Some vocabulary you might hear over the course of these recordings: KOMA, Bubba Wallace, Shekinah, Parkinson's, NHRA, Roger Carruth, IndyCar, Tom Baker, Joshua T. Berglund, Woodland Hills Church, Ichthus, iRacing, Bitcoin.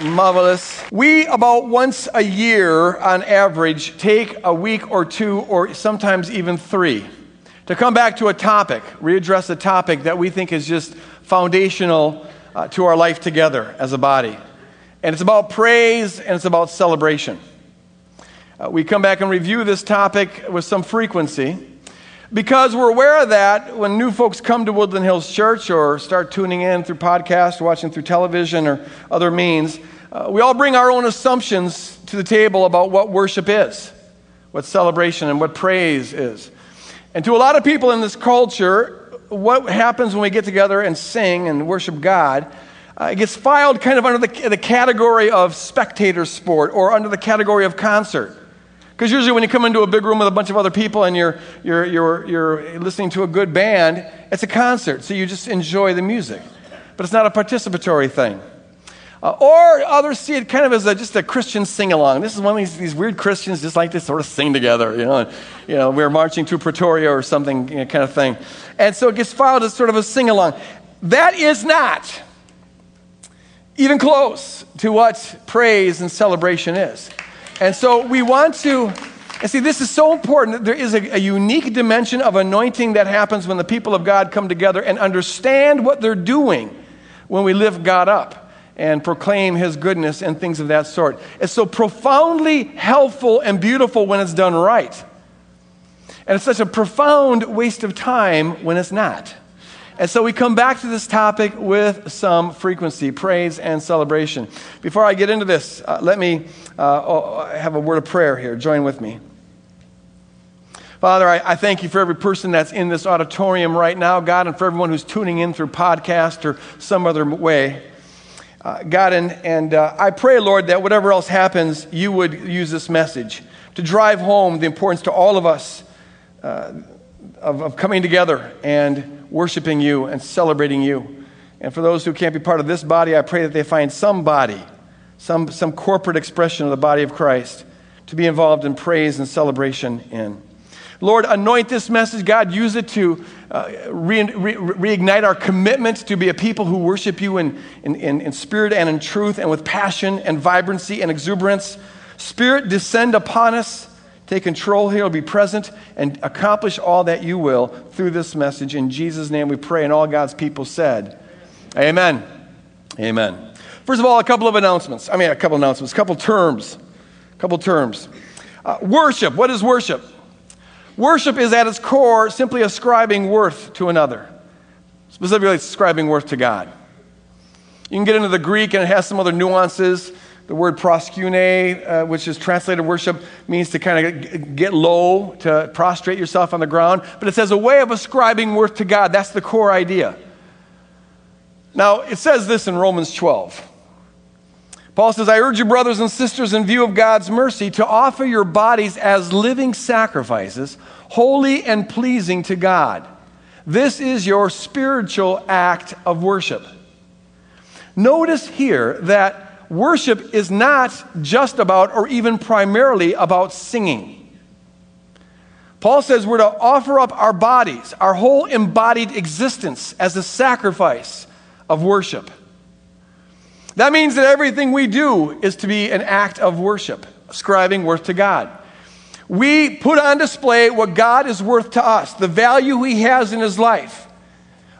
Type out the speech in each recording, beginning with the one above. Marvelous. We about once a year on average take a week or two or sometimes even three to come back to a topic, readdress a topic that we think is just foundational to our life together as a body. And it's about praise and it's about celebration. We come back and review this topic with some frequency because we're aware that when new folks come to Woodland Hills Church or start tuning in through podcasts, watching through television or other means, we all bring our own assumptions to the table about what worship is, what celebration and what praise is. And to a lot of people in this culture, what happens when we get together and sing and worship God, it gets filed kind of under the category of spectator sport or under the category of concert. Because usually when you come into a big room with a bunch of other people and you're listening to a good band, it's a concert, so you just enjoy the music. But it's not a participatory thing. Or others see it kind of as just a Christian sing-along. This is one of these weird Christians just like to sort of sing together, you know, we're marching to Pretoria or something, you know, kind of thing. And so it gets filed as sort of a sing-along. That is not even close to what praise and celebration is. And so we want to, and see, this is so important. There is a unique dimension of anointing that happens when the people of God come together and understand what they're doing when we lift God up and proclaim his goodness and things of that sort. It's so profoundly helpful and beautiful when it's done right. And it's such a profound waste of time when it's not. And so we come back to this topic with some frequency, praise and celebration. Before I get into this, let me have a word of prayer here. Join with me. Father, I thank you for every person that's in this auditorium right now, God, and for everyone who's tuning in through podcast or some other way. God, and I pray, Lord, that whatever else happens, you would use this message to drive home the importance to all of us of coming together and worshiping you and celebrating you. And for those who can't be part of this body, I pray that they find somebody, some corporate expression of the body of Christ to be involved in praise and celebration in. Lord, anoint this message. God, use it to reignite our commitment to be a people who worship you in spirit and in truth and with passion and vibrancy and exuberance. Spirit, descend upon us. Take control here, be present, and accomplish all that you will through this message. In Jesus' name we pray, and all God's people said, amen. Amen. First of all, a couple terms. Worship, what is worship? Worship is at its core simply ascribing worth to another, specifically ascribing worth to God. You can get into the Greek, and it has some other nuances. The word proskune, which is translated worship, means to kind of get low, to prostrate yourself on the ground. But it says a way of ascribing worth to God. That's the core idea. Now, it says this in Romans 12. Paul says, I urge you, brothers and sisters, in view of God's mercy, to offer your bodies as living sacrifices, holy and pleasing to God. This is your spiritual act of worship. Notice here that worship is not just about or even primarily about singing. Paul says we're to offer up our bodies, our whole embodied existence as a sacrifice of worship. That means that everything we do is to be an act of worship, ascribing worth to God. We put on display what God is worth to us, the value he has in his life,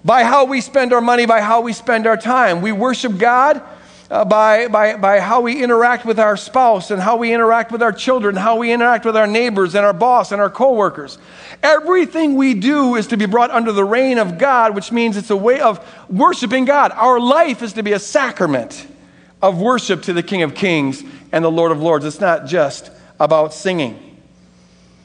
by how we spend our money, by how we spend our time. We worship God by how we interact with our spouse and how we interact with our children, how we interact with our neighbors and our boss and our coworkers. Everything we do is to be brought under the reign of God, which means it's a way of worshiping God. Our life is to be a sacrament of worship to the King of Kings and the Lord of Lords. It's not just about singing.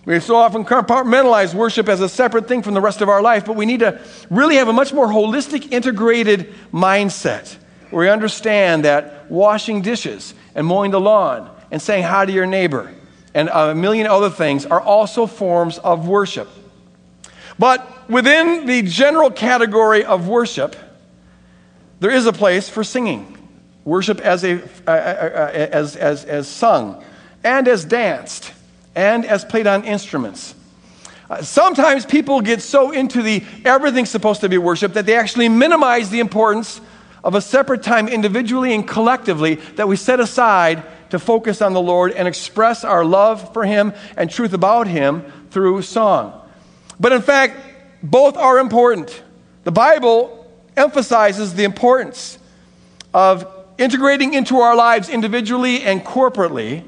We so often compartmentalize worship as a separate thing from the rest of our life, but we need to really have a much more holistic, integrated mindset. We understand that washing dishes and mowing the lawn and saying hi to your neighbor and a million other things are also forms of worship. But within the general category of worship, there is a place for singing, worship as sung and as danced and as played on instruments. Sometimes people get so into the everything's supposed to be worship that they actually minimize the importance of a separate time individually and collectively that we set aside to focus on the Lord and express our love for Him and truth about Him through song. But in fact, both are important. The Bible emphasizes the importance of integrating into our lives individually and corporately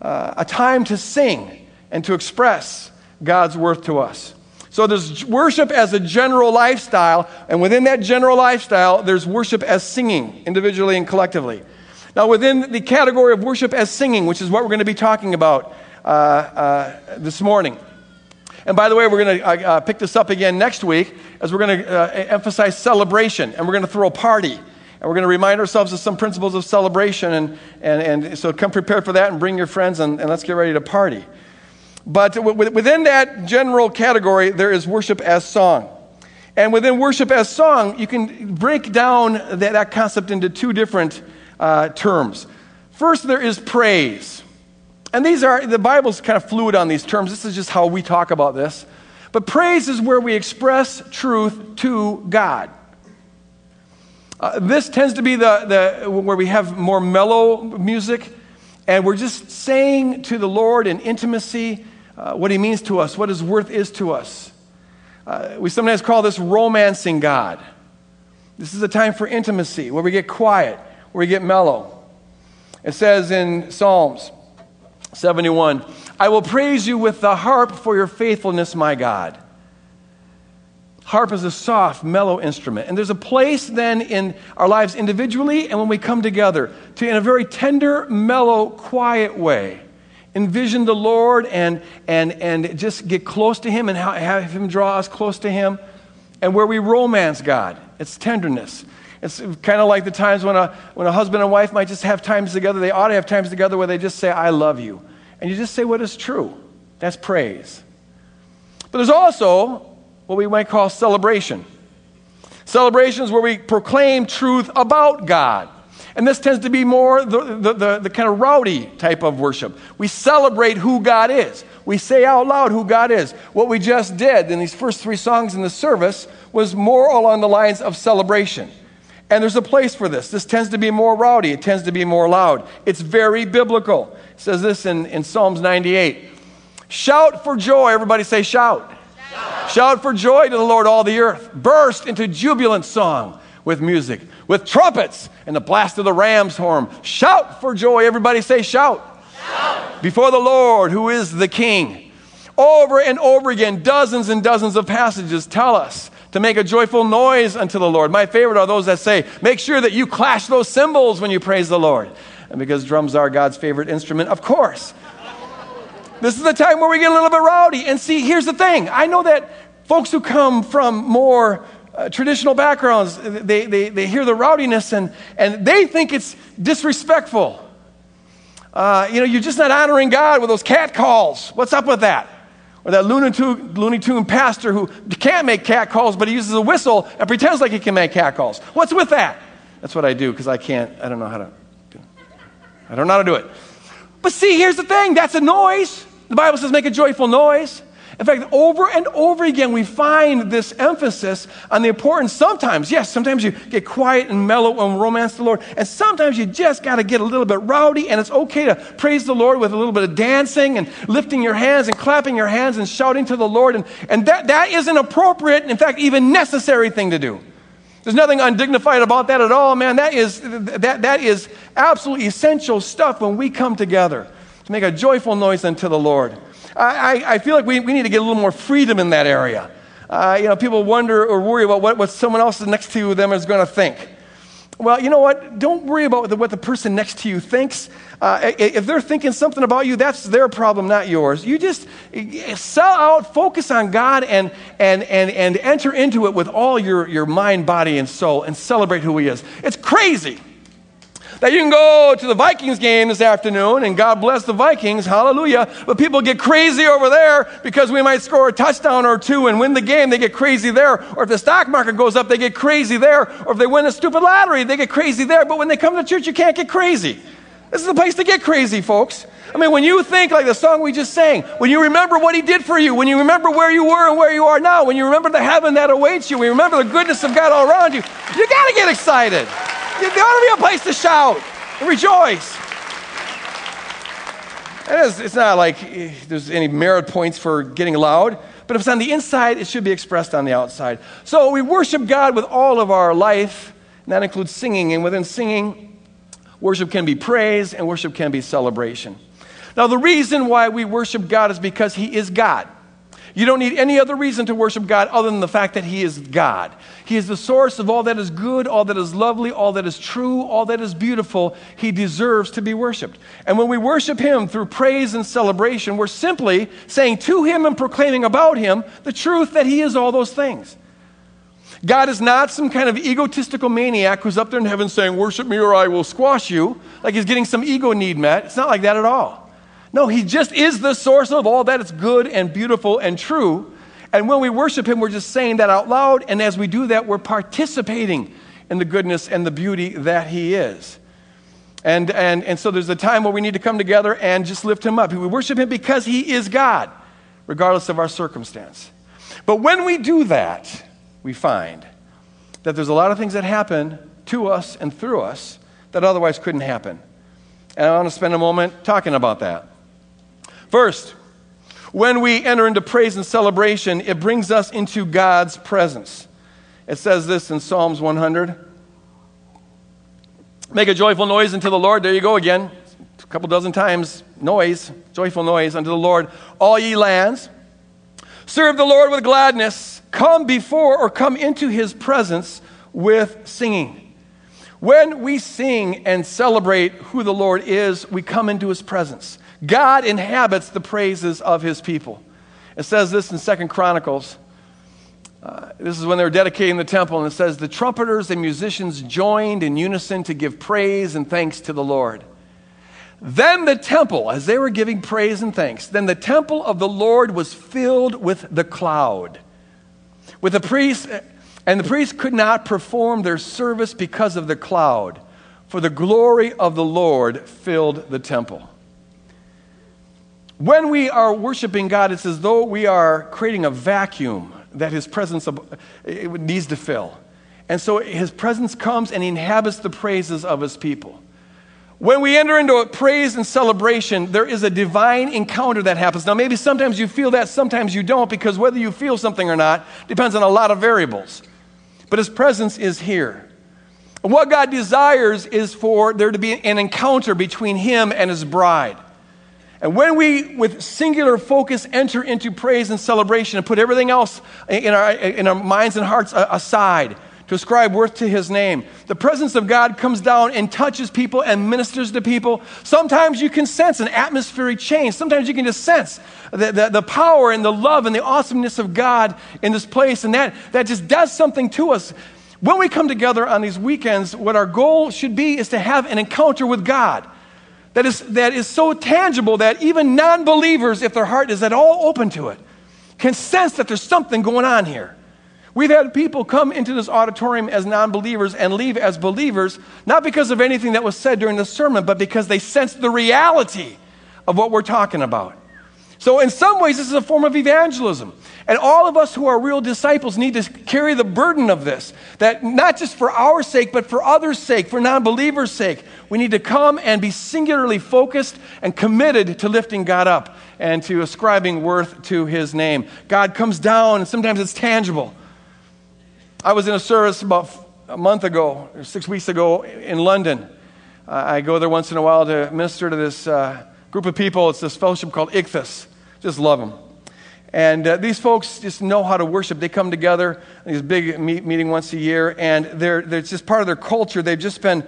a time to sing and to express God's worth to us. So there's worship as a general lifestyle, and within that general lifestyle, there's worship as singing, individually and collectively. Now, within the category of worship as singing, which is what we're going to be talking about this morning. And by the way, we're going to pick this up again next week, as we're going to emphasize celebration, and we're going to throw a party. And we're going to remind ourselves of some principles of celebration, and so come prepared for that and bring your friends, and let's get ready to party. But within that general category, there is worship as song. And within worship as song, you can break down that concept into two different terms. First, there is praise. And the Bible's kind of fluid on these terms. This is just how we talk about this. But praise is where we express truth to God. This tends to be the where we have more mellow music, and we're just saying to the Lord in intimacy what He means to us, what His worth is to us. We sometimes call this romancing God. This is a time for intimacy, where we get quiet, where we get mellow. It says in Psalms 71, "I will praise you with the harp for your faithfulness, my God." Harp is a soft, mellow instrument. And there's a place then in our lives individually and when we come together to, in a very tender, mellow, quiet way, envision the Lord and just get close to Him and have Him draw us close to Him. And where we romance God, it's tenderness. It's kind of like the times when a husband and wife might just have times together. They ought to have times together where they just say, "I love you." And you just say what is true. That's praise. But there's also what we might call celebration. Celebration is where we proclaim truth about God. And this tends to be more the kind of rowdy type of worship. We celebrate who God is. We say out loud who God is. What we just did in these first three songs in the service was more along the lines of celebration. And there's a place for this. This tends to be more rowdy. It tends to be more loud. It's very biblical. It says this in Psalms 98. "Shout for joy." Everybody say shout. "Shout for joy to the Lord, all the earth. Burst into jubilant song with music, with trumpets and the blast of the ram's horn. Shout for joy." Everybody say shout. Shout. "Before the Lord, who is the King." Over and over again, dozens and dozens of passages tell us to make a joyful noise unto the Lord. My favorite are those that say, make sure that you clash those cymbals when you praise the Lord. And because drums are God's favorite instrument, of course. This is the time where we get a little bit rowdy. And see, here's the thing. I know that folks who come from more traditional backgrounds, they hear the rowdiness and they think it's disrespectful. You're just not honoring God with those cat calls. What's up with that? Or that Looney Tune pastor who can't make cat calls, but he uses a whistle and pretends like he can make cat calls. What's with that? That's what I do because I don't know how to do it. But see, here's the thing. That's a noise. The Bible says make a joyful noise. In fact, over and over again, we find this emphasis on the importance. Sometimes you get quiet and mellow and romance the Lord. And sometimes you just got to get a little bit rowdy. And it's okay to praise the Lord with a little bit of dancing and lifting your hands and clapping your hands and shouting to the Lord. And that is an appropriate, in fact, even necessary thing to do. There's nothing undignified about that at all, man. That is absolutely essential stuff when we come together to make a joyful noise unto the Lord. I feel like we need to get a little more freedom in that area. People wonder or worry about what someone else next to them is going to think. Well, you know what? Don't worry about what the person next to you thinks. If they're thinking something about you, that's their problem, not yours. You just sell out, focus on God, and enter into it with all your mind, body, and soul, and celebrate who He is. It's crazy that you can go to the Vikings game this afternoon, and God bless the Vikings, hallelujah, but people get crazy over there because we might score a touchdown or two and win the game, they get crazy there. Or if the stock market goes up, they get crazy there. Or if they win a stupid lottery, they get crazy there. But when they come to church, you can't get crazy. This is the place to get crazy, folks. I mean, when you think like the song we just sang, when you remember what he did for you, when you remember where you were and where you are now, when you remember the heaven that awaits you, when you remember the goodness of God all around you, you got to get excited. There ought to be a place to shout and rejoice. And it's not like there's any merit points for getting loud, but if it's on the inside, it should be expressed on the outside. So we worship God with all of our life, and that includes singing. And within singing, worship can be praise, and worship can be celebration. Now, the reason why we worship God is because he is God. You don't need any other reason to worship God other than the fact that he is God. He is the source of all that is good, all that is lovely, all that is true, all that is beautiful. He deserves to be worshiped. And when we worship him through praise and celebration, we're simply saying to him and proclaiming about him the truth that he is all those things. God is not some kind of egotistical maniac who's up there in heaven saying, worship me or I will squash you, like he's getting some ego need met. It's not like that at all. No, he just is the source of all that is good and beautiful and true. And when we worship him, we're just saying that out loud. And as we do that, we're participating in the goodness and the beauty that he is. And so there's a time where we need to come together and just lift him up. We worship him because he is God, regardless of our circumstance. But when we do that, we find that there's a lot of things that happen to us and through us that otherwise couldn't happen. And I want to spend a moment talking about that. First, when we enter into praise and celebration, it brings us into God's presence. It says this in Psalms 100. Make a joyful noise unto the Lord. There you go again. A couple dozen times. Noise. Joyful noise unto the Lord. All ye lands. Serve the Lord with gladness. Come before or come into his presence with singing. When we sing and celebrate who the Lord is, we come into his presence. God inhabits the praises of his people. It says this in 2 Chronicles. This is when they were dedicating the temple, and it says, the trumpeters and musicians joined in unison to give praise and thanks to the Lord. Then the temple, as they were giving praise and thanks, then the temple of the Lord was filled with the cloud. With the priests... And the priests could not perform their service because of the cloud, for the glory of the Lord filled the temple. When we are worshiping God, it's as though we are creating a vacuum that his presence needs to fill. And so his presence comes and he inhabits the praises of his people. When we enter into a praise and celebration, there is a divine encounter that happens. Now, maybe sometimes you feel that, sometimes you don't, because whether you feel something or not depends on a lot of variables. But his presence is here. And what God desires is for there to be an encounter between him and his bride. And when we, with singular focus, enter into praise and celebration and put everything else in our minds and hearts aside to ascribe worth to his name, the presence of God comes down and touches people and ministers to people. Sometimes you can sense an atmospheric change. Sometimes you can just sense the power and the love and the awesomeness of God in this place, and that just does something to us. When we come together on these weekends, what our goal should be is to have an encounter with God that is so tangible that even non-believers, if their heart is at all open to it, can sense that there's something going on here. We've had people come into this auditorium as non-believers and leave as believers, not because of anything that was said during the sermon, but because they sensed the reality of what we're talking about. So in some ways, this is a form of evangelism. And all of us who are real disciples need to carry the burden of this, that not just for our sake, but for others' sake, for non-believers' sake, we need to come and be singularly focused and committed to lifting God up and to ascribing worth to his name. God comes down, and sometimes it's tangible. I was in a service about a month ago, or 6 weeks ago, in London. I go there once in a while to minister to this group of people. It's this fellowship called Ichthus. Just love them. And these folks just know how to worship. They come together, these big meeting once a year, and it's just part of their culture. They've just been,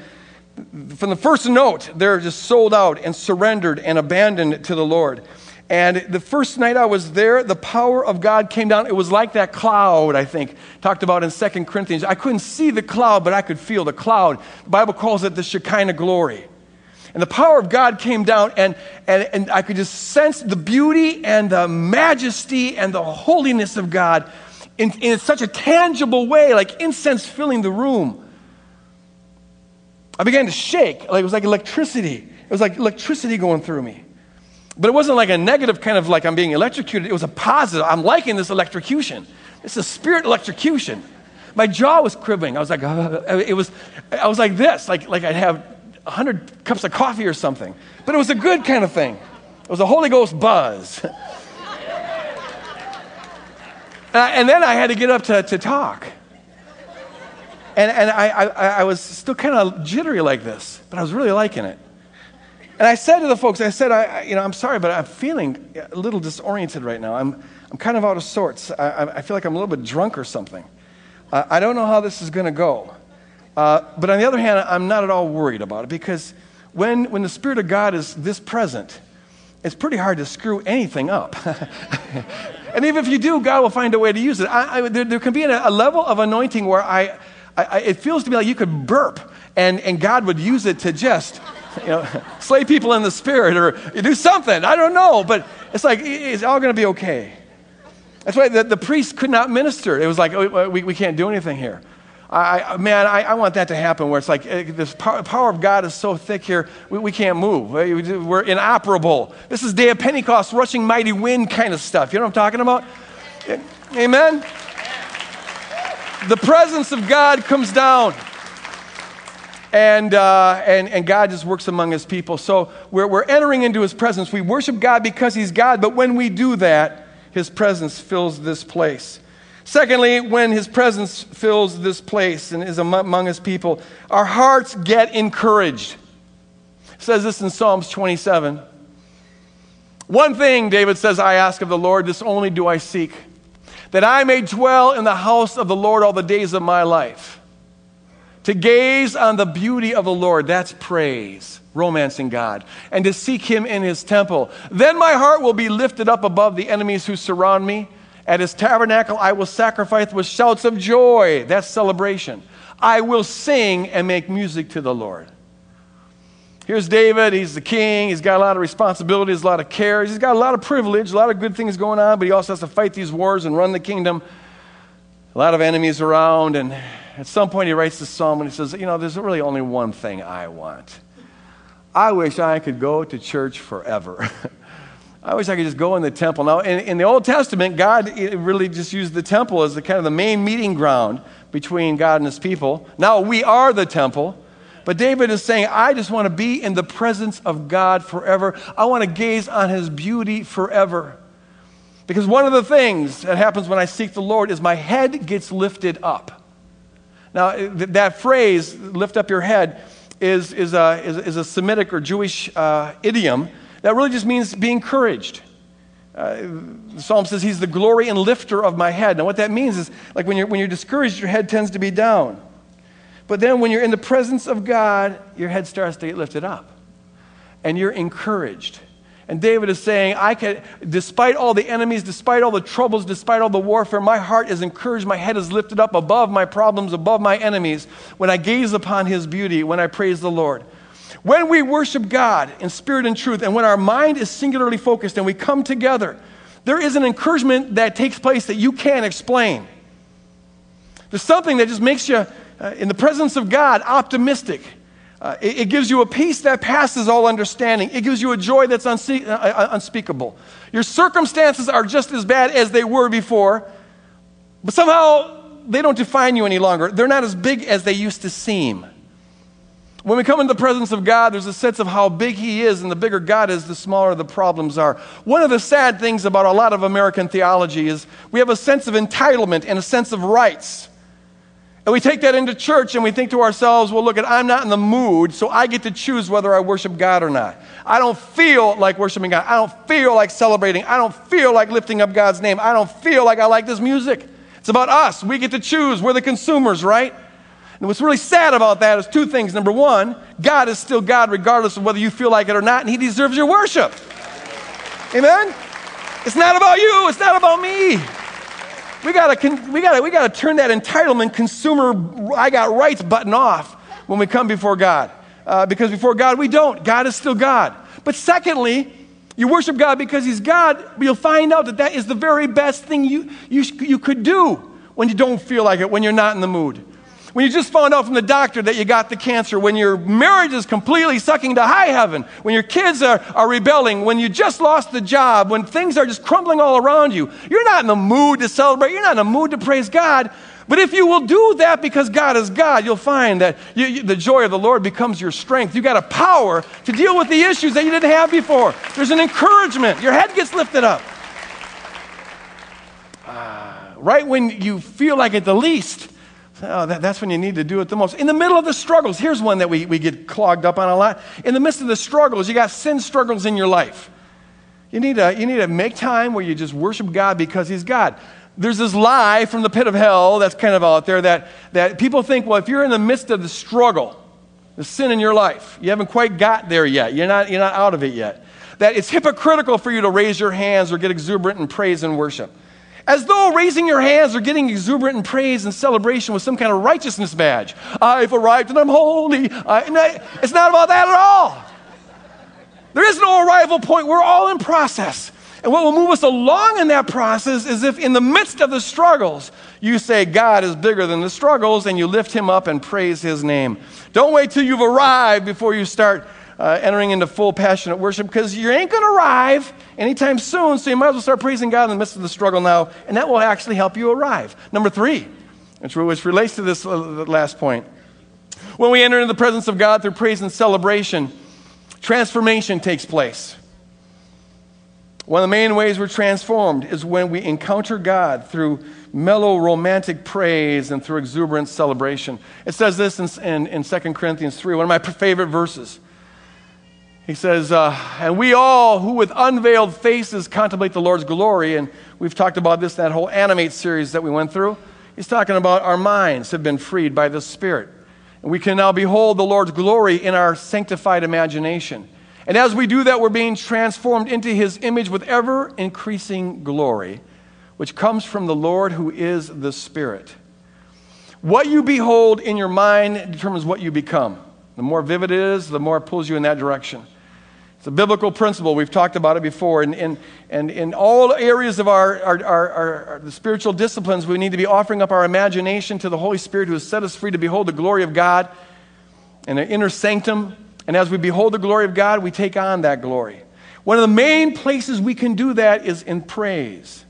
from the first note, they're just sold out and surrendered and abandoned to the Lord. And the first night I was there, the power of God came down. It was like that cloud, I think, talked about in 2 Corinthians. I couldn't see the cloud, but I could feel the cloud. The Bible calls it the Shekinah glory. And the power of God came down, and I could just sense the beauty and the majesty and the holiness of God in such a tangible way, like incense filling the room. I began to shake. It was like electricity. It was like electricity going through me. But it wasn't like a negative kind of like I'm being electrocuted. It was a positive. I'm liking this electrocution. It's a spirit electrocution. My jaw was cribbing. I was like, I was like this, like I'd have 100 cups of coffee or something. But it was a good kind of thing. It was a Holy Ghost buzz. And then I had to get up to talk. And I was still kind of jittery like this, but I was really liking it. And I said to the folks, I'm sorry, but I'm feeling a little disoriented right now. I'm kind of out of sorts. I feel like I'm a little bit drunk or something. I don't know how this is going to go. But on the other hand, I'm not at all worried about it, because when the Spirit of God is this present, it's pretty hard to screw anything up. And even if you do, God will find a way to use it. There can be a level of anointing where it feels to me like you could burp and God would use it to just... slay people in the spirit or do something. I don't know, but it's like, it's all going to be okay. That's why the priest could not minister. It was like, oh, we can't do anything here. I want that to happen where it's like, this power of God is so thick here, we can't move. We're inoperable. This is day of Pentecost, rushing mighty wind kind of stuff. You know what I'm talking about? Amen? The presence of God comes down. And God just works among his people. So we're entering into his presence. We worship God because he's God, but when we do that, his presence fills this place. Secondly, when his presence fills this place and is among his people, our hearts get encouraged. It says this in Psalms 27. One thing, David says, I ask of the Lord, this only do I seek, that I may dwell in the house of the Lord all the days of my life. To gaze on the beauty of the Lord, that's praise, romancing God, and to seek him in his temple. Then my heart will be lifted up above the enemies who surround me. At his tabernacle I will sacrifice with shouts of joy. That's celebration. I will sing and make music to the Lord. Here's David. He's the king. He's got a lot of responsibilities, a lot of cares. He's got a lot of privilege, a lot of good things going on, but he also has to fight these wars and run the kingdom. A lot of enemies around, and at some point he writes this psalm and he says, there's really only one thing I want. I wish I could go to church forever. I wish I could just go in the temple. Now, in the Old Testament, God really just used the temple as the kind of the main meeting ground between God and his people. Now we are the temple. But David is saying, I just want to be in the presence of God forever. I want to gaze on his beauty forever. Because one of the things that happens when I seek the Lord is my head gets lifted up. Now, that phrase, lift up your head, is a Semitic or Jewish idiom that really just means be encouraged. The psalm says he's the glory and lifter of my head. Now, what that means is, like, when you're discouraged, your head tends to be down. But then when you're in the presence of God, your head starts to get lifted up. And you're encouraged. And David is saying, despite all the enemies, despite all the troubles, despite all the warfare, my heart is encouraged, my head is lifted up above my problems, above my enemies, when I gaze upon his beauty, when I praise the Lord. When we worship God in spirit and truth, and when our mind is singularly focused and we come together, there is an encouragement that takes place that you can't explain. There's something that just makes you, in the presence of God, optimistic. It gives you a peace that passes all understanding. It gives you a joy that's unspeakable. Your circumstances are just as bad as they were before, but somehow they don't define you any longer. They're not as big as they used to seem. When we come into the presence of God, there's a sense of how big he is, and the bigger God is, the smaller the problems are. One of the sad things about a lot of American theology is we have a sense of entitlement and a sense of rights. And we take that into church and we think to ourselves, well, look, I'm not in the mood, so I get to choose whether I worship God or not. I don't feel like worshiping God. I don't feel like celebrating. I don't feel like lifting up God's name. I don't feel like I like this music. It's about us. We get to choose. We're the consumers, right? And what's really sad about that is two things. Number one, God is still God regardless of whether you feel like it or not, and he deserves your worship. Amen? It's not about you. It's not about me. We gotta turn that entitlement, consumer, I got rights button off when we come before God. Because before God, we don't. God is still God. But secondly, you worship God because he's God, but you'll find out that is the very best thing you could do when you don't feel like it, when you're not in the mood. When you just found out from the doctor that you got the cancer, when your marriage is completely sucking to high heaven, when your kids are rebelling, when you just lost the job, when things are just crumbling all around you, you're not in the mood to celebrate. You're not in the mood to praise God. But if you will do that because God is God, you'll find that the joy of the Lord becomes your strength. You got a power to deal with the issues that you didn't have before. There's an encouragement. Your head gets lifted up. Right when you feel like it the least, that's when you need to do it the most. In the middle of the struggles, here's one that we get clogged up on a lot. In the midst of the struggles, you got sin struggles in your life. You need to make time where you just worship God because He's God. There's this lie from the pit of hell that's kind of out there that people think, well, if you're in the midst of the struggle, the sin in your life, you haven't quite got there yet, you're not out of it yet, that it's hypocritical for you to raise your hands or get exuberant in praise and worship. As though raising your hands or getting exuberant in praise and celebration was some kind of righteousness badge. I've arrived and I'm holy. It's not about that at all. There is no arrival point. We're all in process. And what will move us along in that process is if in the midst of the struggles, you say God is bigger than the struggles and you lift Him up and praise His name. Don't wait till you've arrived before you start entering into full passionate worship, because you ain't going to arrive anytime soon, so you might as well start praising God in the midst of the struggle now, and that will actually help you arrive. Number three, which relates to this last point. When we enter into the presence of God through praise and celebration, transformation takes place. One of the main ways we're transformed is when we encounter God through mellow romantic praise and through exuberant celebration. It says this in 2 Corinthians 3, one of my favorite verses. He says, and we all who with unveiled faces contemplate the Lord's glory, and we've talked about this, that whole Animate series that we went through. He's talking about our minds have been freed by the Spirit. And we can now behold the Lord's glory in our sanctified imagination. And as we do that, we're being transformed into His image with ever-increasing glory, which comes from the Lord who is the Spirit. What you behold in your mind determines what you become. The more vivid it is, the more it pulls you in that direction. It's a biblical principle. We've talked about it before. And in all areas of the spiritual disciplines, we need to be offering up our imagination to the Holy Spirit who has set us free to behold the glory of God in an inner sanctum. And as we behold the glory of God, we take on that glory. One of the main places we can do that is in praise.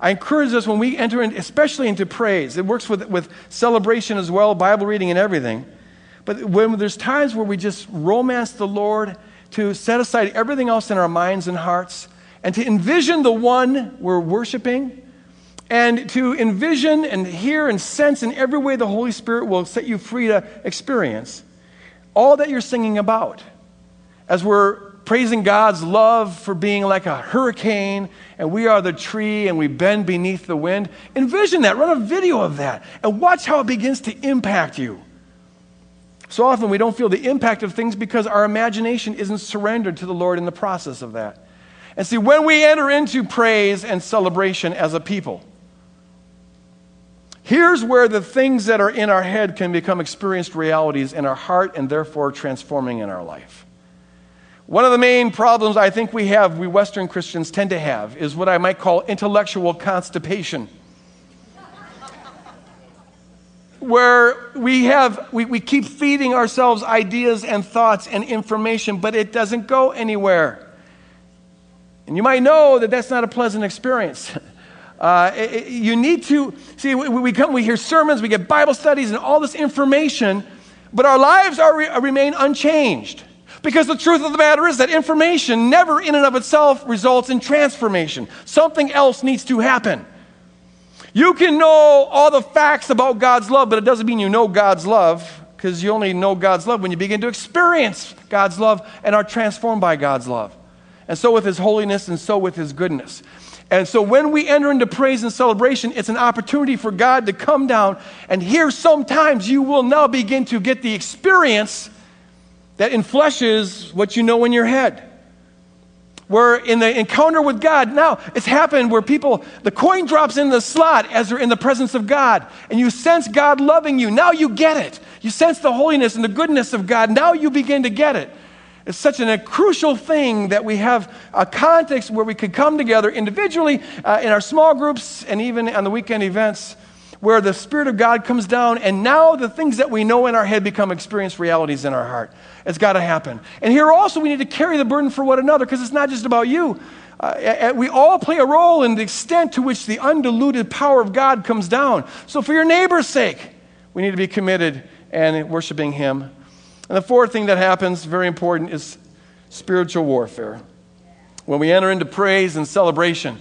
I encourage us when we enter in, especially into praise. It works with celebration as well, Bible reading and everything. But when there's times where we just romance the Lord to set aside everything else in our minds and hearts and to envision the one we're worshiping and to envision and hear and sense in every way the Holy Spirit will set you free to experience all that you're singing about. As we're praising God's love for being like a hurricane, and we are the tree, and we bend beneath the wind, envision that, run a video of that, and watch how it begins to impact you. So often we don't feel the impact of things because our imagination isn't surrendered to the Lord in the process of that. And see, when we enter into praise and celebration as a people, here's where the things that are in our head can become experienced realities in our heart and therefore transforming in our life. One of the main problems I think we Western Christians tend to have, is what I might call intellectual constipation. Where we keep feeding ourselves ideas and thoughts and information, but it doesn't go anywhere. And you might know that that's not a pleasant experience. You need to, see, we hear sermons, we get Bible studies and all this information, but our lives remain unchanged. Because the truth of the matter is that information never in and of itself results in transformation. Something else needs to happen. You can know all the facts about God's love, but it doesn't mean you know God's love, because you only know God's love when you begin to experience God's love and are transformed by God's love. And so with His holiness and so with His goodness. And so when we enter into praise and celebration, it's an opportunity for God to come down. And here sometimes you will now begin to get the experience that infleshes what you know in your head. Where in the encounter with God, now it's happened where people, the coin drops in the slot as they're in the presence of God. And you sense God loving you. Now you get it. You sense the holiness and the goodness of God. Now you begin to get it. It's such a crucial thing that we have a context where we could come together individually in our small groups and even on the weekend events where the Spirit of God comes down, and now the things that we know in our head become experienced realities in our heart. It's got to happen. And here also we need to carry the burden for one another, because it's not just about you. We all play a role in the extent to which the undiluted power of God comes down. So for your neighbor's sake, we need to be committed and worshiping Him. And the fourth thing that happens, very important, is spiritual warfare. When we enter into praise and celebration,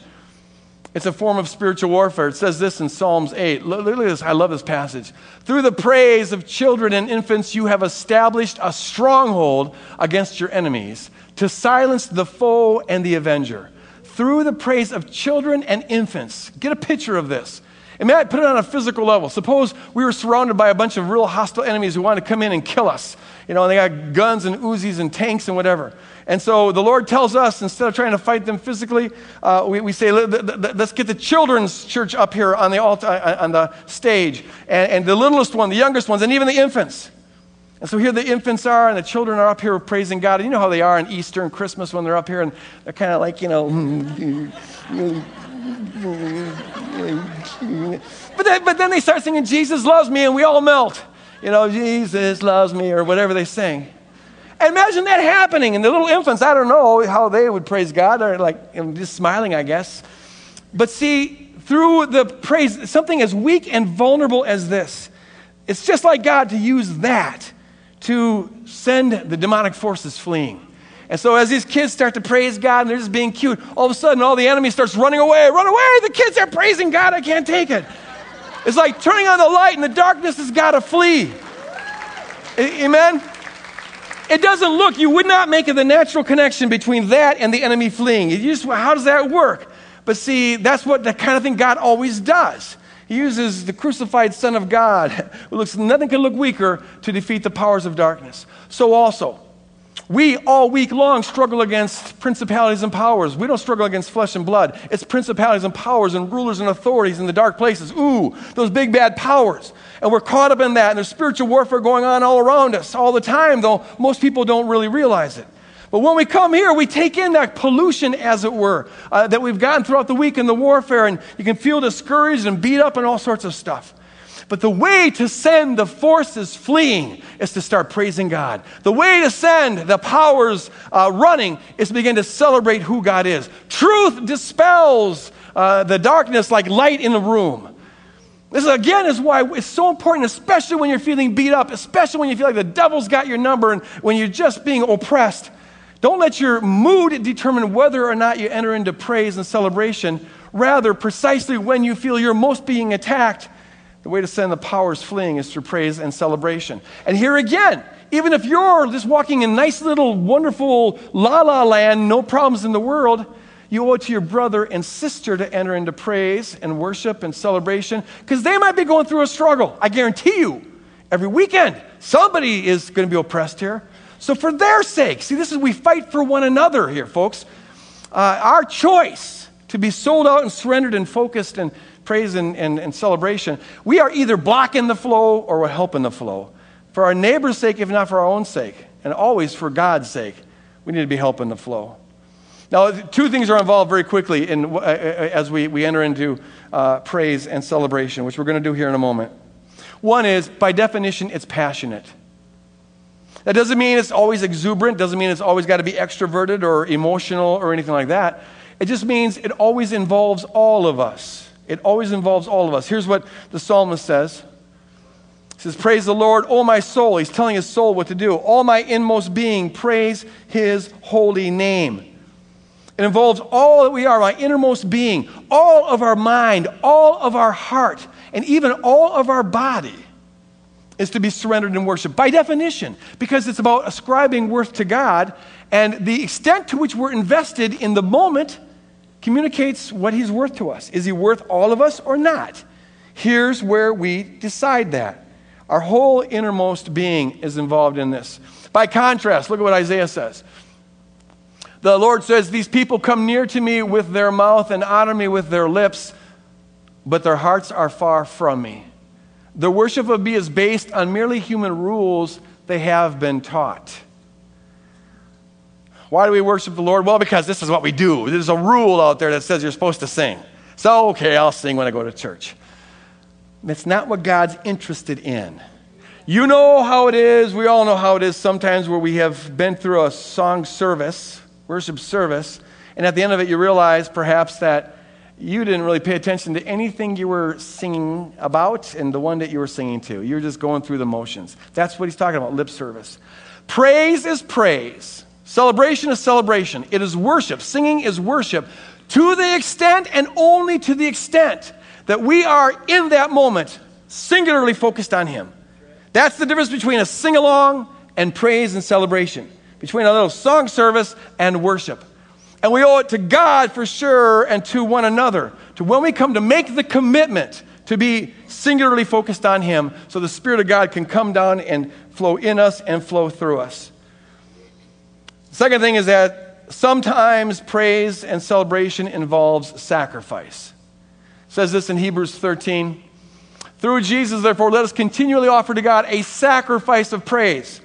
it's a form of spiritual warfare. It says this in Psalms 8. Look at this. I love this passage. Through the praise of children and infants, you have established a stronghold against your enemies to silence the foe and the avenger. Through the praise of children and infants. Get a picture of this. And Matt, put it on a physical level. Suppose we were surrounded by a bunch of real hostile enemies who wanted to come in and kill us. You know, and they got guns and Uzis and tanks and whatever. And so the Lord tells us, instead of trying to fight them physically, we say, let's get the children's church up here on the altar, on the stage. And the littlest one, the youngest ones, and even the infants. And so here the infants are, and the children are up here praising God. And you know how they are on Easter and Christmas when they're up here, and they're kind of like, you know... But then they start singing, Jesus loves me, and we all melt. You know, Jesus loves me, or whatever they sing. Imagine that happening, and the little infants, I don't know how they would praise God. They're like, just smiling, I guess. But see, through the praise, something as weak and vulnerable as this, it's just like God to use that to send the demonic forces fleeing. And so as these kids start to praise God and they're just being cute, all of a sudden all the enemy starts running away. Run away! The kids are praising God. I can't take it. It's like turning on the light and the darkness has got to flee. Amen? It doesn't look, you would not make it the natural connection between that and the enemy fleeing. You just, how does that work? But see, that's what the kind of thing God always does. He uses the crucified Son of God, who looks, nothing can look weaker, to defeat the powers of darkness. So also, we all week long struggle against principalities and powers. We don't struggle against flesh and blood. It's principalities and powers and rulers and authorities in the dark places. Ooh, those big bad powers. And we're caught up in that, and there's spiritual warfare going on all around us all the time, though most people don't really realize it. But when we come here, we take in that pollution, as it were, that we've gotten throughout the week in the warfare, and you can feel discouraged and beat up and all sorts of stuff. But the way to send the forces fleeing is to start praising God. The way to send the powers running is to begin to celebrate who God is. Truth dispels the darkness like light in the room. This, again, is why it's so important, especially when you're feeling beat up, especially when you feel like the devil's got your number and when you're just being oppressed. Don't let your mood determine whether or not you enter into praise and celebration. Rather, precisely when you feel you're most being attacked, the way to send the powers fleeing is through praise and celebration. And here again, even if you're just walking in nice little wonderful la-la land, no problems in the world, you owe it to your brother and sister to enter into praise and worship and celebration, because they might be going through a struggle. I guarantee you, every weekend, somebody is going to be oppressed here. So for their sake, see, this is, we fight for one another here, folks. Our choice to be sold out and surrendered and focused and praise and celebration, we are either blocking the flow or we're helping the flow. For our neighbor's sake, if not for our own sake, and always for God's sake, we need to be helping the flow. Now, two things are involved very quickly as we enter into praise and celebration, which we're going to do here in a moment. One is, by definition, it's passionate. That doesn't mean it's always exuberant, doesn't mean it's always got to be extroverted or emotional or anything like that. It just means it always involves all of us. It always involves all of us. Here's what the psalmist says. He says, praise the Lord, O my soul. He's telling his soul what to do. All my inmost being, praise his holy name. It involves all that we are, my innermost being, all of our mind, all of our heart, and even all of our body is to be surrendered in worship, by definition, because it's about ascribing worth to God, and the extent to which we're invested in the moment communicates what he's worth to us. Is he worth all of us or not? Here's where we decide that. Our whole innermost being is involved in this. By contrast, look at what Isaiah says. The Lord says, these people come near to me with their mouth and honor me with their lips, but their hearts are far from me. The worship of me is based on merely human rules they have been taught. Why do we worship the Lord? Well, because this is what we do. There's a rule out there that says you're supposed to sing. So, okay, I'll sing when I go to church. That's not what God's interested in. You know how it is. We all know how it is sometimes where we have been through a song service, worship service, and at the end of it you realize perhaps that you didn't really pay attention to anything you were singing about and the one that you were singing to. You're just going through the motions. That's what he's talking about, lip service. Praise is praise. Celebration is celebration. It is worship. Singing is worship to the extent and only to the extent that we are in that moment singularly focused on him. That's the difference between a sing-along and praise and celebration, between a little song service and worship. And we owe it to God for sure and to one another, to when we come to make the commitment to be singularly focused on him so the Spirit of God can come down and flow in us and flow through us. The second thing is that sometimes praise and celebration involves sacrifice. It says this in Hebrews 13, "Through Jesus, therefore, let us continually offer to God a sacrifice of praise,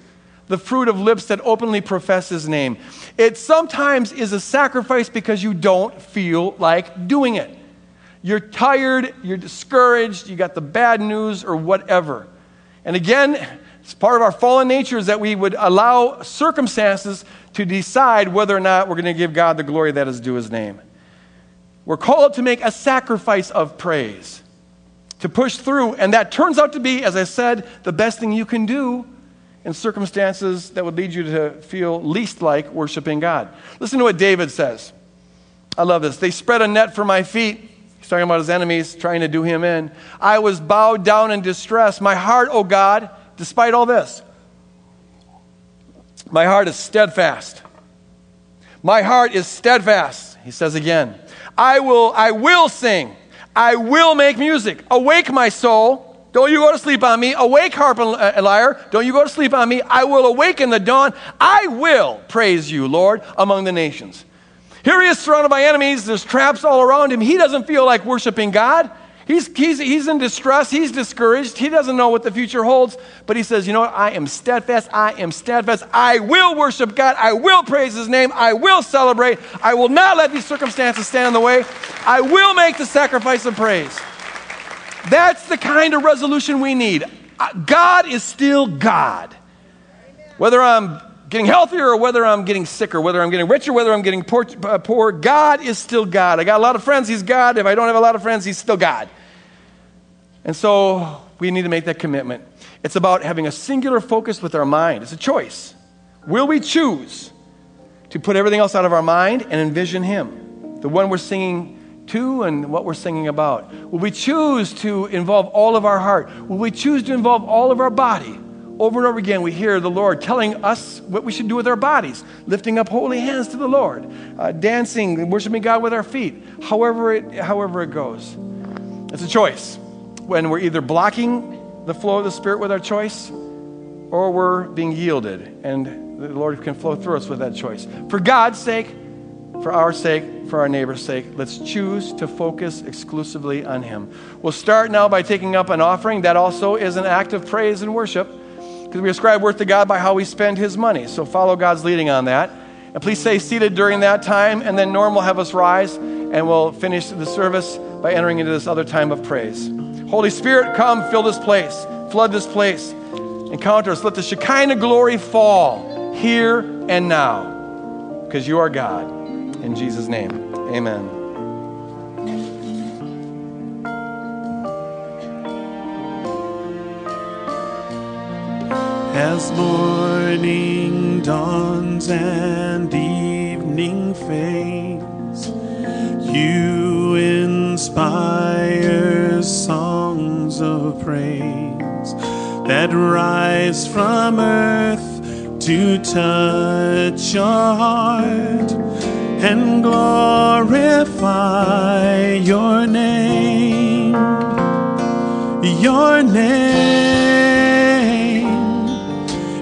the fruit of lips that openly profess his name." It sometimes is a sacrifice because you don't feel like doing it. You're tired, you're discouraged, you got the bad news or whatever. And again, it's part of our fallen nature is that we would allow circumstances to decide whether or not we're going to give God the glory that is due his name. We're called to make a sacrifice of praise, to push through, and that turns out to be, as I said, the best thing you can do in circumstances that would lead you to feel least like worshiping God. Listen to what David says. I love this. "They spread a net for my feet." He's talking about his enemies trying to do him in. "I was bowed down in distress. My heart, O God, despite all this, my heart is steadfast." My heart is steadfast. He says again, I will sing. I will make music. Awake, my soul. Don't you go to sleep on me. Awake, harp and lyre. Don't you go to sleep on me. I will awaken the dawn. I will praise you, Lord, among the nations. Here he is surrounded by enemies. There's traps all around him. He doesn't feel like worshiping God. He's in distress. He's discouraged. He doesn't know what the future holds. But he says, you know what? I am steadfast. I am steadfast. I will worship God. I will praise his name. I will celebrate. I will not let these circumstances stand in the way. I will make the sacrifice of praise. That's the kind of resolution we need. God is still God. Whether I'm getting healthier or whether I'm getting sicker, whether I'm getting richer, whether I'm getting poor, God is still God. I got a lot of friends, he's God. If I don't have a lot of friends, he's still God. And so we need to make that commitment. It's about having a singular focus with our mind. It's a choice. Will we choose to put everything else out of our mind and envision him, the one we're singing to and what we're singing about? Will we choose to involve all of our heart? Will we choose to involve all of our body? Over and over again, we hear the Lord telling us what we should do with our bodies, lifting up holy hands to the Lord, dancing, worshiping God with our feet, however it goes. It's a choice. When we're either blocking the flow of the Spirit with our choice, or we're being yielded, and the Lord can flow through us with that choice. For God's sake, for our sake, for our neighbor's sake, let's choose to focus exclusively on him. We'll start now by taking up an offering. That also is an act of praise and worship because we ascribe worth to God by how we spend his money. So follow God's leading on that. And please stay seated during that time, and then Norm will have us rise and we'll finish the service by entering into this other time of praise. Holy Spirit, come, fill this place, flood this place, encounter us. Let the Shekinah glory fall here and now because you are God. In Jesus' name, amen. As morning dawns and evening fades, you inspire songs of praise that rise from earth to touch your heart and glorify your name. Your name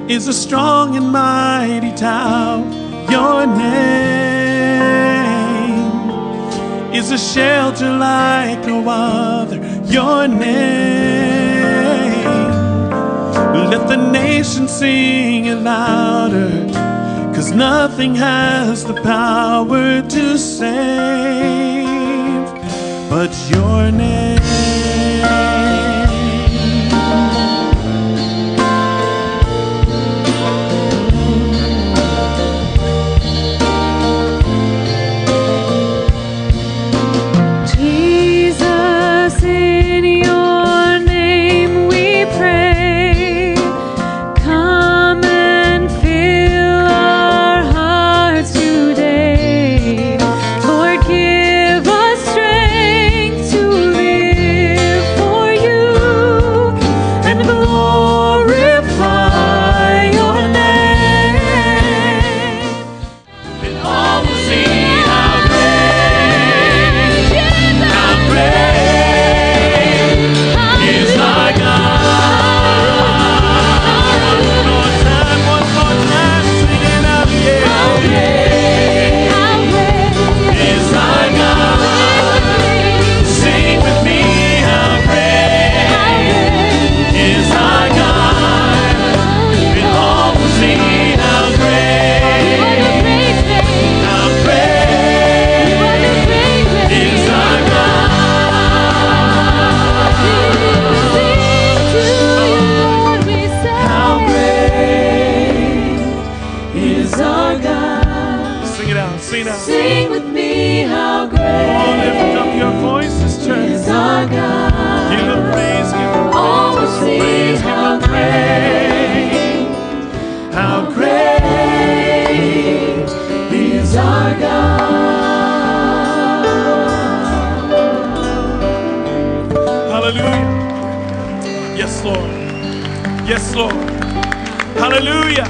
is a strong and mighty tower. Your name is a shelter like no other. Your name, let the nation sing it louder, 'cause nothing has the power to save but your name. Sing it out. Sing it out. Sing with me how great. Oh, lift up your voices, church. Is our God. Give Him praise. Give Him praise. Give Him praise. Give Him praise. How great is our God. Hallelujah. Yes, Lord. Yes, Lord. Hallelujah.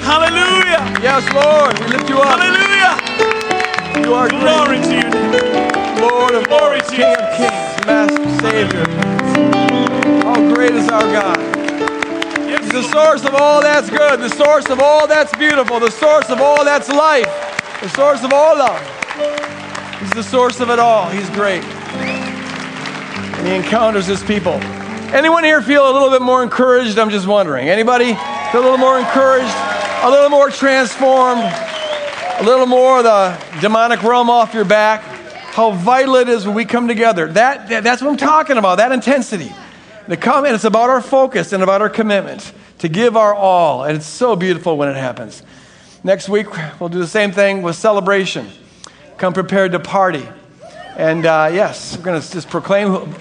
Hallelujah. Yes, Lord. We lift you up. Hallelujah. You are glory to you, Lord of glory to you, King of kings, Master, Savior. How great is our God. Yes, He's the source of all that's good, the source of all that's beautiful, the source of all that's life, the source of all love. He's the source of it all. He's great. And He encounters His people. Anyone here feel a little bit more encouraged? I'm just wondering. Anybody feel a little more encouraged? A little more transformed? A little more the demonic realm off your back? How vital it is when we come together. That's what I'm talking about, that intensity. The comment, it's about our focus and about our commitment to give our all. And it's so beautiful when it happens. Next week, we'll do the same thing with celebration. Come prepared to party. And yes, we're going to just proclaim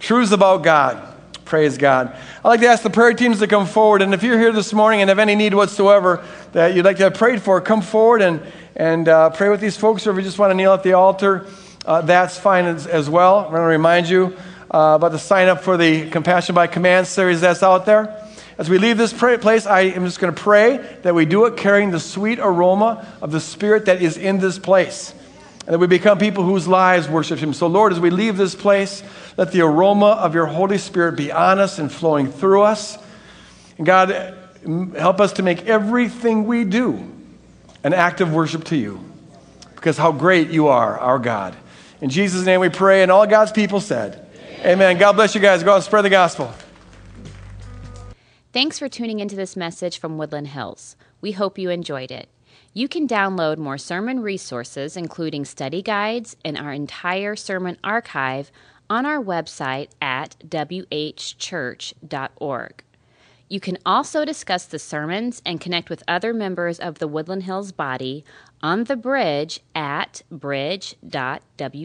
truths about God. Praise God. I'd like to ask the prayer teams to come forward. And if you're here this morning and have any need whatsoever that you'd like to have prayed for, come forward and pray with these folks. Or if you just want to kneel at the altar, that's fine as well. I'm going to remind you about the sign up for the Compassion by Command series that's out there. As we leave this place, I am just going to pray that we do it carrying the sweet aroma of the Spirit that is in this place. And that we become people whose lives worship Him. So, Lord, as we leave this place, let the aroma of your Holy Spirit be on us and flowing through us. And God, help us to make everything we do an act of worship to you. Because how great you are, our God. In Jesus' name we pray, and all God's people said, amen. Amen. God bless you guys. Go out and spread the gospel. Thanks for tuning into this message from Woodland Hills. We hope you enjoyed it. You can download more sermon resources, including study guides and our entire sermon archive, on our website at whchurch.org. You can also discuss the sermons and connect with other members of the Woodland Hills body on the Bridge at bridge.whchurch.org.